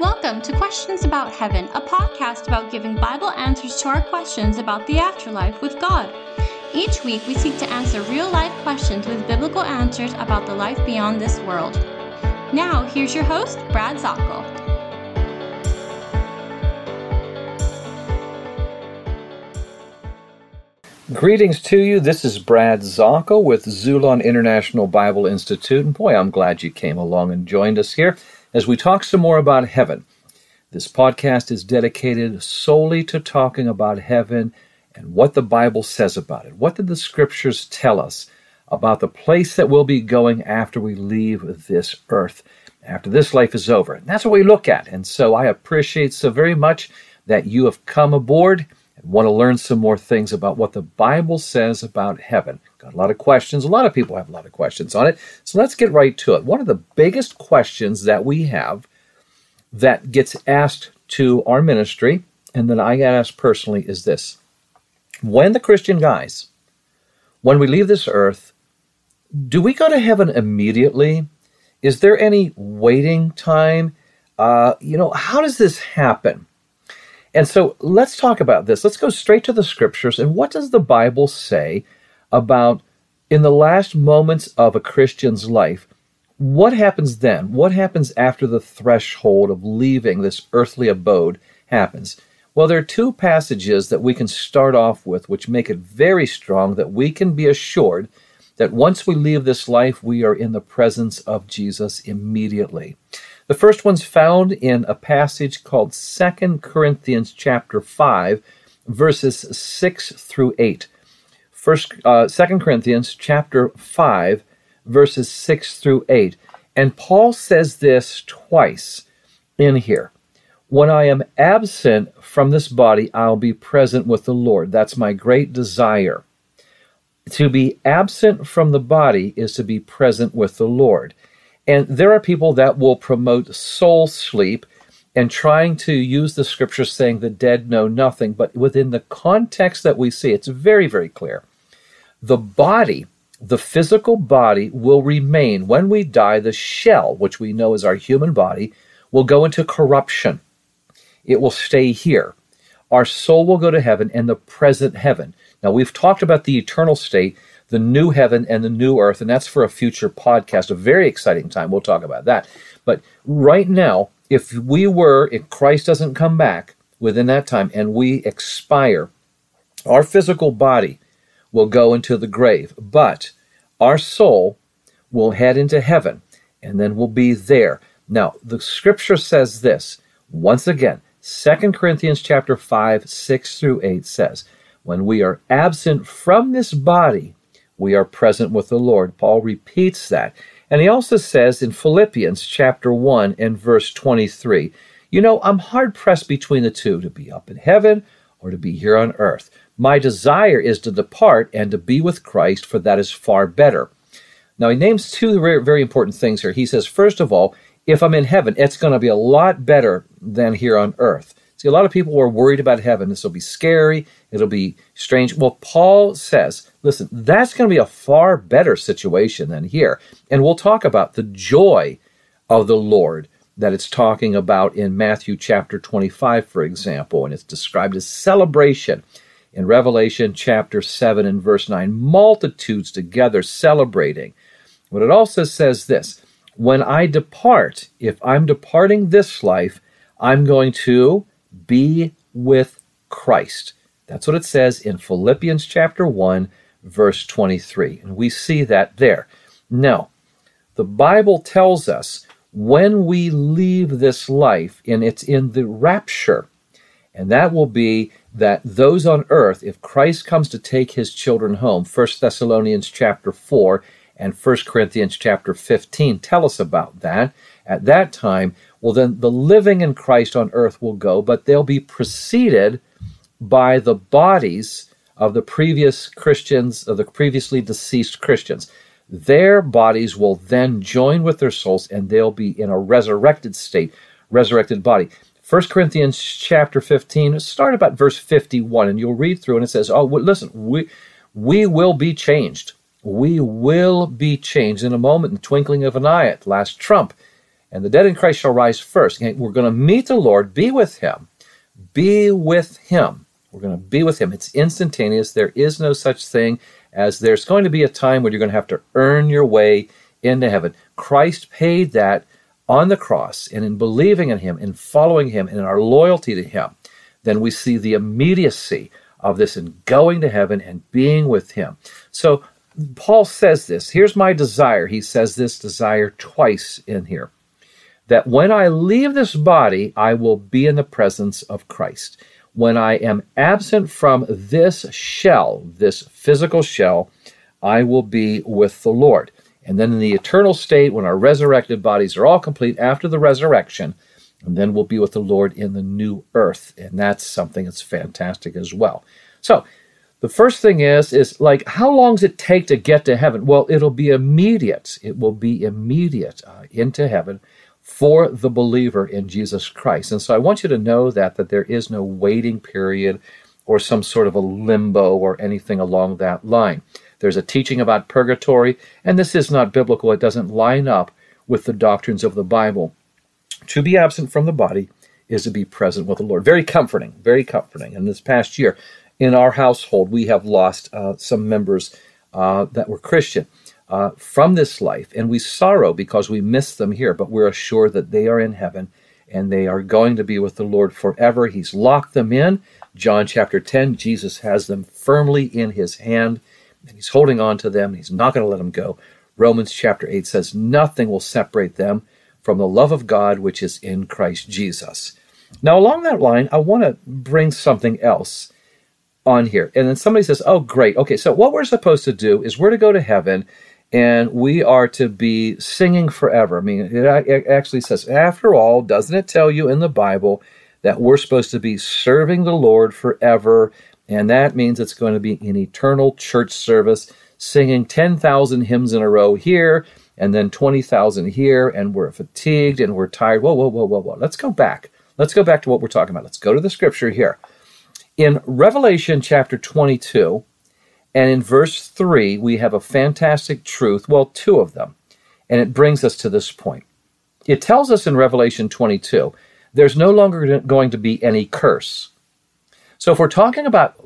Welcome to Questions About Heaven, a podcast about giving Bible answers to our questions about the afterlife with God. Each week, we seek to answer real-life questions with biblical answers about the life beyond this world. Now, here's your host, Brad Zockel. Greetings to you. This is Brad Zockel with Xulon International Bible Institute. And boy, I'm glad you came along and joined us here as we talk some more about heaven. This podcast is dedicated solely to talking about heaven and what the Bible says about it. What did the Scriptures tell us about the place that we'll be going after we leave this earth, after this life is over? And that's what we look at. And so I appreciate so very much that you have come aboard and want to learn some more things about what the Bible says about heaven. Got a lot of questions. A lot of people have a lot of questions on it. So let's get right to it. One of the biggest questions that we have that gets asked to our ministry, and then I get asked personally, is this. When the Christian dies, when we leave this earth, do we go to heaven immediately? Is there any waiting time? How does this happen? And so let's talk about this. Let's go straight to the Scriptures. And what does the Bible say about in the last moments of a Christian's life? What happens then? What happens after the threshold of leaving this earthly abode happens? Well, there are two passages that we can start off with which make it very strong that we can be assured that once we leave this life, we are in the presence of Jesus immediately. The first one's found in a passage called 2 Corinthians chapter 5, verses 6 through 8. 2 Corinthians chapter 5, verses 6 through 8. And Paul says this twice in here. When I am absent from this body, I'll be present with the Lord. That's my great desire. To be absent from the body is to be present with the Lord. And there are people that will promote soul sleep and trying to use the Scripture saying the dead know nothing. But within the context that we see, it's very, very clear. The body, the physical body, will remain. When we die, the shell, which we know is our human body, will go into corruption. It will stay here. Our soul will go to heaven and the present heaven. Now, we've talked about the eternal state, the new heaven and the new earth, and that's for a future podcast, a very exciting time. We'll talk about that. But right now, if Christ doesn't come back within that time and we expire, our physical body will go into the grave, but our soul will head into heaven and then we'll be there. Now, the Scripture says this. Once again, 2 Corinthians chapter 5, 6 through 8 says, when we are absent from this body, we are present with the Lord. Paul repeats that. And he also says in Philippians chapter 1 and verse 23, I'm hard-pressed between the two, to be up in heaven or to be here on earth. My desire is to depart and to be with Christ, for that is far better. Now, he names two very important things here. He says, first of all, if I'm in heaven, it's going to be a lot better than here on earth. See, a lot of people are worried about heaven. This will be scary. It'll be strange. Well, Paul says, listen, that's going to be a far better situation than here. And we'll talk about the joy of the Lord that it's talking about in Matthew chapter 25, for example, and it's described as celebration. In Revelation chapter 7 and verse 9, multitudes together celebrating. But it also says this, when I depart, if I'm departing this life, I'm going to be with Christ. That's what it says in Philippians chapter 1, verse 23. And we see that there. Now, the Bible tells us when we leave this life, and it's in the rapture, and that will be that those on earth, if Christ comes to take his children home, 1 Thessalonians chapter 4, and 1 Corinthians chapter 15 tell us about that. At that time, well, then the living in Christ on earth will go, but they'll be preceded by the bodies of the previous Christians, of the previously deceased Christians. Their bodies will then join with their souls, and they'll be in a resurrected state, resurrected body. 1 Corinthians chapter 15, start about verse 51, and you'll read through, and it says, we will be changed. We will be changed in a moment, in the twinkling of an eye at last trump. And the dead in Christ shall rise first. And we're going to meet the Lord, be with him. Be with him. We're going to be with him. It's instantaneous. There is no such thing as there's going to be a time when you're going to have to earn your way into heaven. Christ paid that on the cross, and in believing in him, in following him, and in our loyalty to him, then we see the immediacy of this in going to heaven and being with him. So Paul says this, here's my desire. He says this desire twice in here, that when I leave this body, I will be in the presence of Christ. When I am absent from this shell, this physical shell, I will be with the Lord. And then in the eternal state, when our resurrected bodies are all complete after the resurrection, and then we'll be with the Lord in the new earth. And that's something that's fantastic as well. So the first thing is like, how long does it take to get to heaven? Well, it'll be immediate. It will be immediate into heaven for the believer in Jesus Christ. And so I want you to know that there is no waiting period or some sort of a limbo or anything along that line. There's a teaching about purgatory, and this is not biblical. It doesn't line up with the doctrines of the Bible. To be absent from the body is to be present with the Lord. Very comforting, very comforting. And this past year, in our household, we have lost some members that were Christian from this life. And we sorrow because we miss them here, but we're assured that they are in heaven and they are going to be with the Lord forever. He's locked them in. John chapter 10, Jesus has them firmly in his hand, and he's holding on to them. And he's not going to let them go. Romans chapter 8 says, nothing will separate them from the love of God, which is in Christ Jesus. Now, along that line, I want to bring something else on here. And then somebody says, oh, great. Okay, so what we're supposed to do is we're to go to heaven, and we are to be singing forever. I mean, it actually says, after all, doesn't it tell you in the Bible that we're supposed to be serving the Lord forever? And that means it's going to be an eternal church service, singing 10,000 hymns in a row here, and then 20,000 here, and we're fatigued and we're tired. Whoa. Let's go back. Let's go back to what we're talking about. Let's go to the scripture here. In Revelation chapter 22 and in verse 3, we have a fantastic truth, well, two of them, and it brings us to this point. It tells us in Revelation 22, there's no longer going to be any curse. So if we're talking about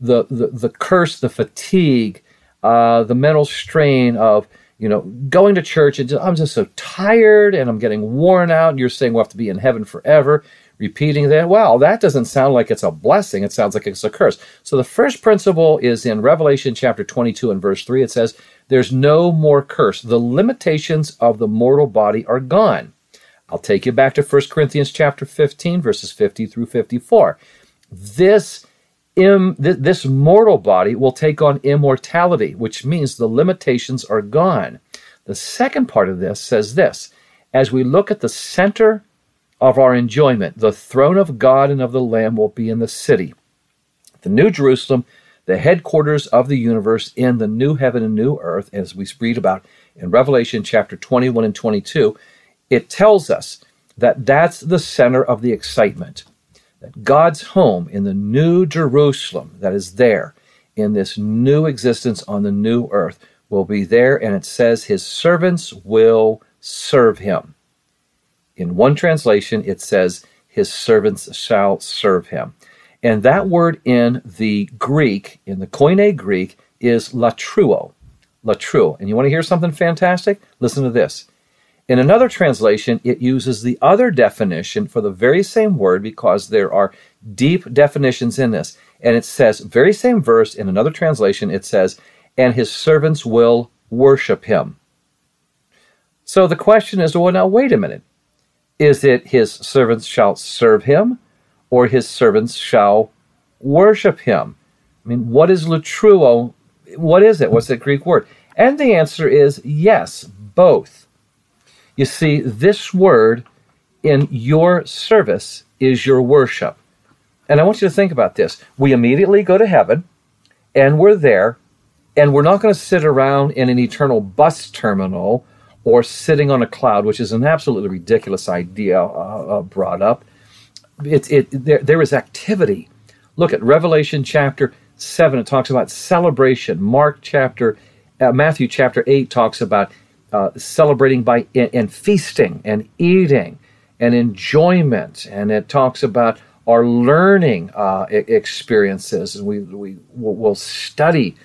the curse, the fatigue, the mental strain of, you know, going to church, and I'm just so tired, and I'm getting worn out, and you're saying we'll have to be in heaven forever, repeating that, wow, that doesn't sound like it's a blessing, it sounds like it's a curse. So the first principle is in Revelation chapter 22 and verse 3, it says, there's no more curse. The limitations of the mortal body are gone. I'll take you back to 1 Corinthians chapter 15, verses 50 through 54. This mortal body will take on immortality, which means the limitations are gone. The second part of this says this, as we look at the center of our enjoyment, the throne of God and of the Lamb will be in the city, the New Jerusalem, the headquarters of the universe in the new heaven and new earth, as we read about in Revelation chapter 21 and 22, it tells us that that's the center of the excitement. That God's home in the new Jerusalem that is there in this new existence on the new earth will be there, and it says his servants will serve him. In one translation, it says his servants shall serve him. And that word in the Greek, in the Koine Greek, is latreuō, latreuō. And you want to hear something fantastic? Listen to this. In another translation, it uses the other definition for the very same word because there are deep definitions in this. And it says, very same verse, in another translation, it says, and his servants will worship him. So the question is, well, now, wait a minute. Is it his servants shall serve him or his servants shall worship him? I mean, what is latreuō? What is it? What's that Greek word? And the answer is yes, both. You see, this word in your service is your worship. And I want you to think about this. We immediately go to heaven, and we're there, and we're not going to sit around in an eternal bus terminal or sitting on a cloud, which is an absolutely ridiculous idea brought up. There is activity. Look at Revelation chapter 7. It talks about celebration. Matthew chapter 8 talks about celebrating by and feasting and eating and enjoyment. And it talks about our learning experiences. And we will study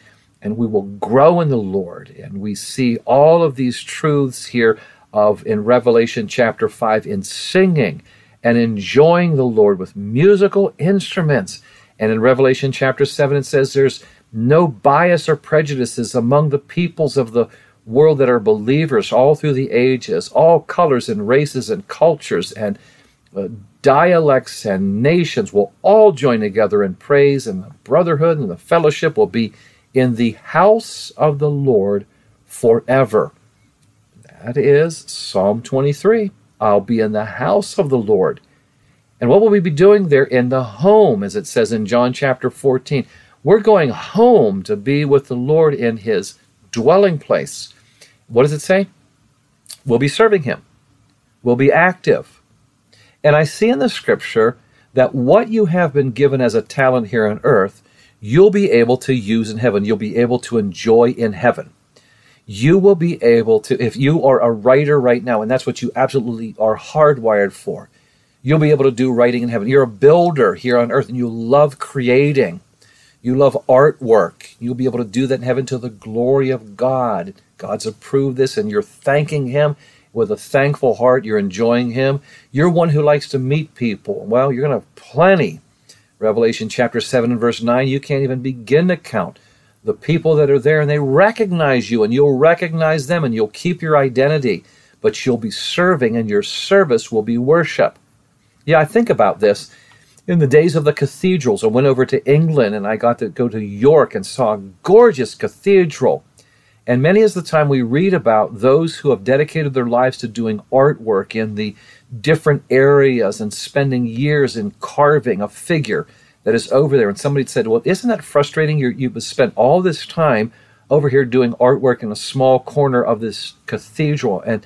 and we will grow in the Lord. And we see all of these truths here of in Revelation chapter 5 in singing and enjoying the Lord with musical instruments. And in Revelation chapter 7, it says there's no bias or prejudices among the peoples of the world that are believers all through the ages, all colors and races and cultures and dialects and nations will all join together in praise, and the brotherhood and the fellowship will be in the house of the Lord forever. That is Psalm 23. I'll be in the house of the Lord. And what will we be doing there? In the home, as it says in John chapter 14. We're going home to be with the Lord in his dwelling place. What does it say? We'll be serving him. We'll be active. And I see in the scripture that what you have been given as a talent here on earth, you'll be able to use in heaven. You'll be able to enjoy in heaven. You will be able to, if you are a writer right now, and that's what you absolutely are hardwired for, you'll be able to do writing in heaven. You're a builder here on earth, and you love creating. You love artwork. You'll be able to do that in heaven to the glory of God. God's approved this, and you're thanking him with a thankful heart. You're enjoying him. You're one who likes to meet people. Well, you're going to have plenty. Revelation chapter 7 and verse 9, you can't even begin to count the people that are there, and they recognize you, and you'll recognize them, and you'll keep your identity, but you'll be serving, and your service will be worship. Yeah, I think about this. In the days of the cathedrals, I went over to England, and I got to go to York and saw a gorgeous cathedral. And many is the time we read about those who have dedicated their lives to doing artwork in the different areas and spending years in carving a figure that is over there. And somebody said, well, isn't that frustrating? You've spent all this time over here doing artwork in a small corner of this cathedral. And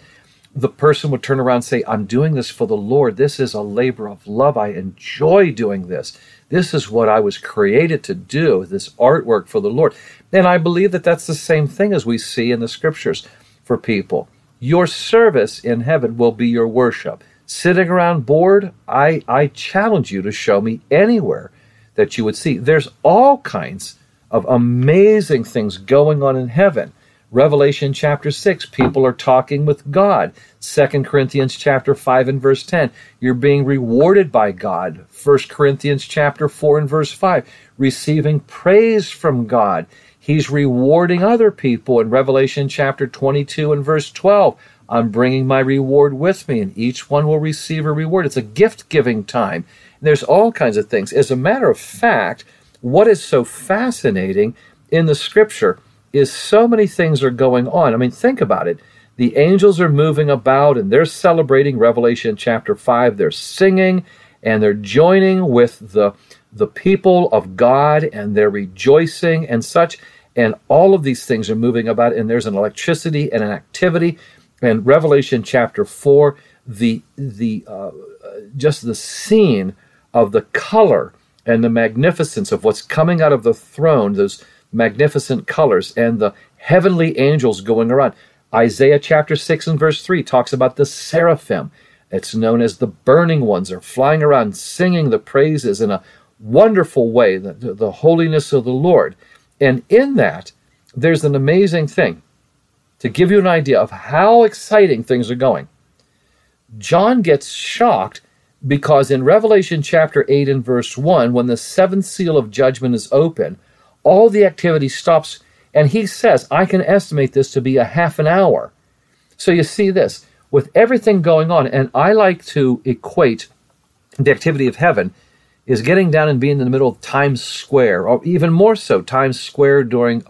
the person would turn around and say, I'm doing this for the Lord. This is a labor of love. I enjoy doing this. This is what I was created to do, this artwork for the Lord. And I believe that that's the same thing as we see in the scriptures for people. Your service in heaven will be your worship. Sitting around bored, I challenge you to show me anywhere that you would see. There's all kinds of amazing things going on in heaven. Revelation chapter 6, people are talking with God. 2 Corinthians chapter 5 and verse 10, you're being rewarded by God. 1 Corinthians chapter 4 and verse 5, receiving praise from God. He's rewarding other people. In Revelation chapter 22 and verse 12, I'm bringing my reward with me, and each one will receive a reward. It's a gift-giving time. And there's all kinds of things. As a matter of fact, what is so fascinating in the scripture is so many things are going on. I mean, think about it. The angels are moving about, and they're celebrating Revelation chapter 5. They're singing, and they're joining with the people of God, and they're rejoicing and such. And all of these things are moving about, and there's an electricity and an activity. And Revelation chapter 4, just the scene of the color and the magnificence of what's coming out of the throne, those magnificent colors, and the heavenly angels going around. Isaiah chapter 6 and verse 3 talks about the seraphim. It's known as the burning ones are flying around singing the praises in a wonderful way, the holiness of the Lord. And in that, there's an amazing thing. To give you an idea of how exciting things are going, John gets shocked because in Revelation chapter 8 and verse 1, when the seventh seal of judgment is open, all the activity stops, and he says, I can estimate this to be a half an hour. So you see this, with everything going on, and I like to equate the activity of heaven is getting down and being in the middle of Times Square, or even more so, Times Square during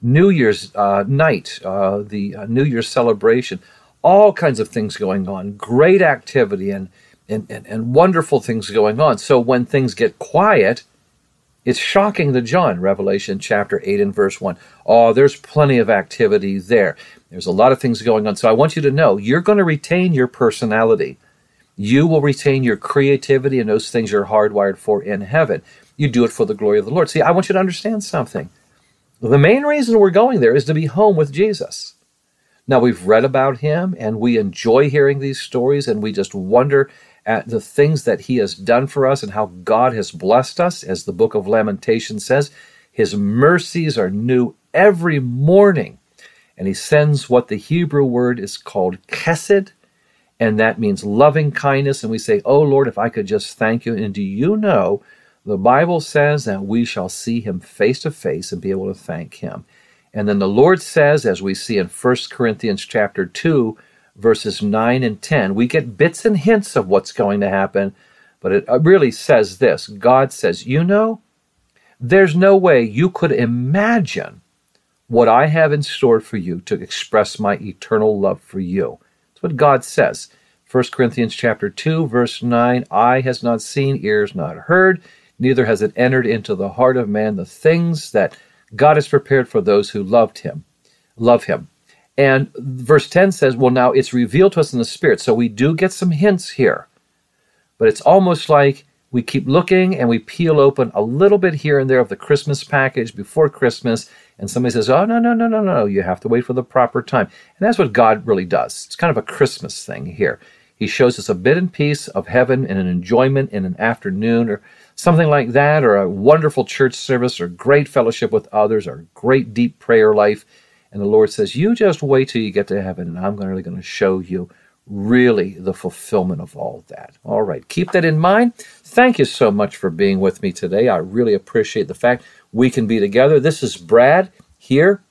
New Year's night, the New Year's celebration. All kinds of things going on, great activity and wonderful things going on. So when things get quiet, it's shocking to John, Revelation chapter 8 and verse 1. Oh, there's plenty of activity there. There's a lot of things going on. So I want you to know, you're going to retain your personality. You will retain your creativity and those things you're hardwired for in heaven. You do it for the glory of the Lord. See, I want you to understand something. The main reason we're going there is to be home with Jesus. Now, we've read about him, and we enjoy hearing these stories, and we just wonder at the things that he has done for us and how God has blessed us. As the book of Lamentations says, his mercies are new every morning. And he sends what the Hebrew word is called chesed, and that means loving kindness. And we say, oh, Lord, if I could just thank you. And do you know, the Bible says that we shall see him face to face and be able to thank him. And then the Lord says, as we see in 1 Corinthians chapter 2, verses 9 and 10, we get bits and hints of what's going to happen, but it really says this. God says, you know, there's no way you could imagine what I have in store for you to express my eternal love for you. That's what God says. 1 Corinthians chapter 2, verse 9, eye has not seen, ears not heard, neither has it entered into the heart of man the things that God has prepared for those who love him. And verse 10 says, well, now it's revealed to us in the Spirit. So we do get some hints here. But it's almost like we keep looking and we peel open a little bit here and there of the Christmas package before Christmas. And somebody says, oh, no. You have to wait for the proper time. And that's what God really does. It's kind of a Christmas thing here. He shows us a bit and piece of heaven and an enjoyment in an afternoon or something like that, or a wonderful church service, or great fellowship with others, or great deep prayer life. And the Lord says, you just wait till you get to heaven, and I'm really going to show you really the fulfillment of all that. All right, keep that in mind. Thank you so much for being with me today. I really appreciate the fact we can be together. This is Brad here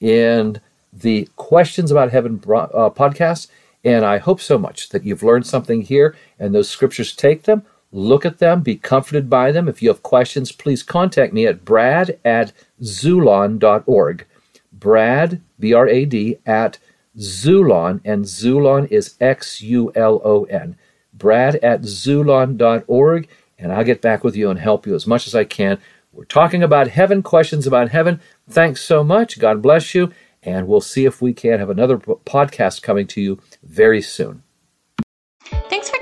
in the Questions About Heaven podcast. And I hope so much that you've learned something here, and those scriptures, take them, look at them, be comforted by them. If you have questions, please contact me at brad@xulon.org. Brad, B-R-A-D, at Xulon, and Xulon is Xulon. Brad@xulon.org, and I'll get back with you and help you as much as I can. We're talking about heaven, questions about heaven. Thanks so much. God bless you. And we'll see if we can have another podcast coming to you very soon. Thanks for